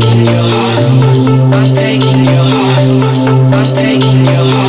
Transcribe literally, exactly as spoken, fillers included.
taking your heart, I'm taking your heart, I'm taking your heart.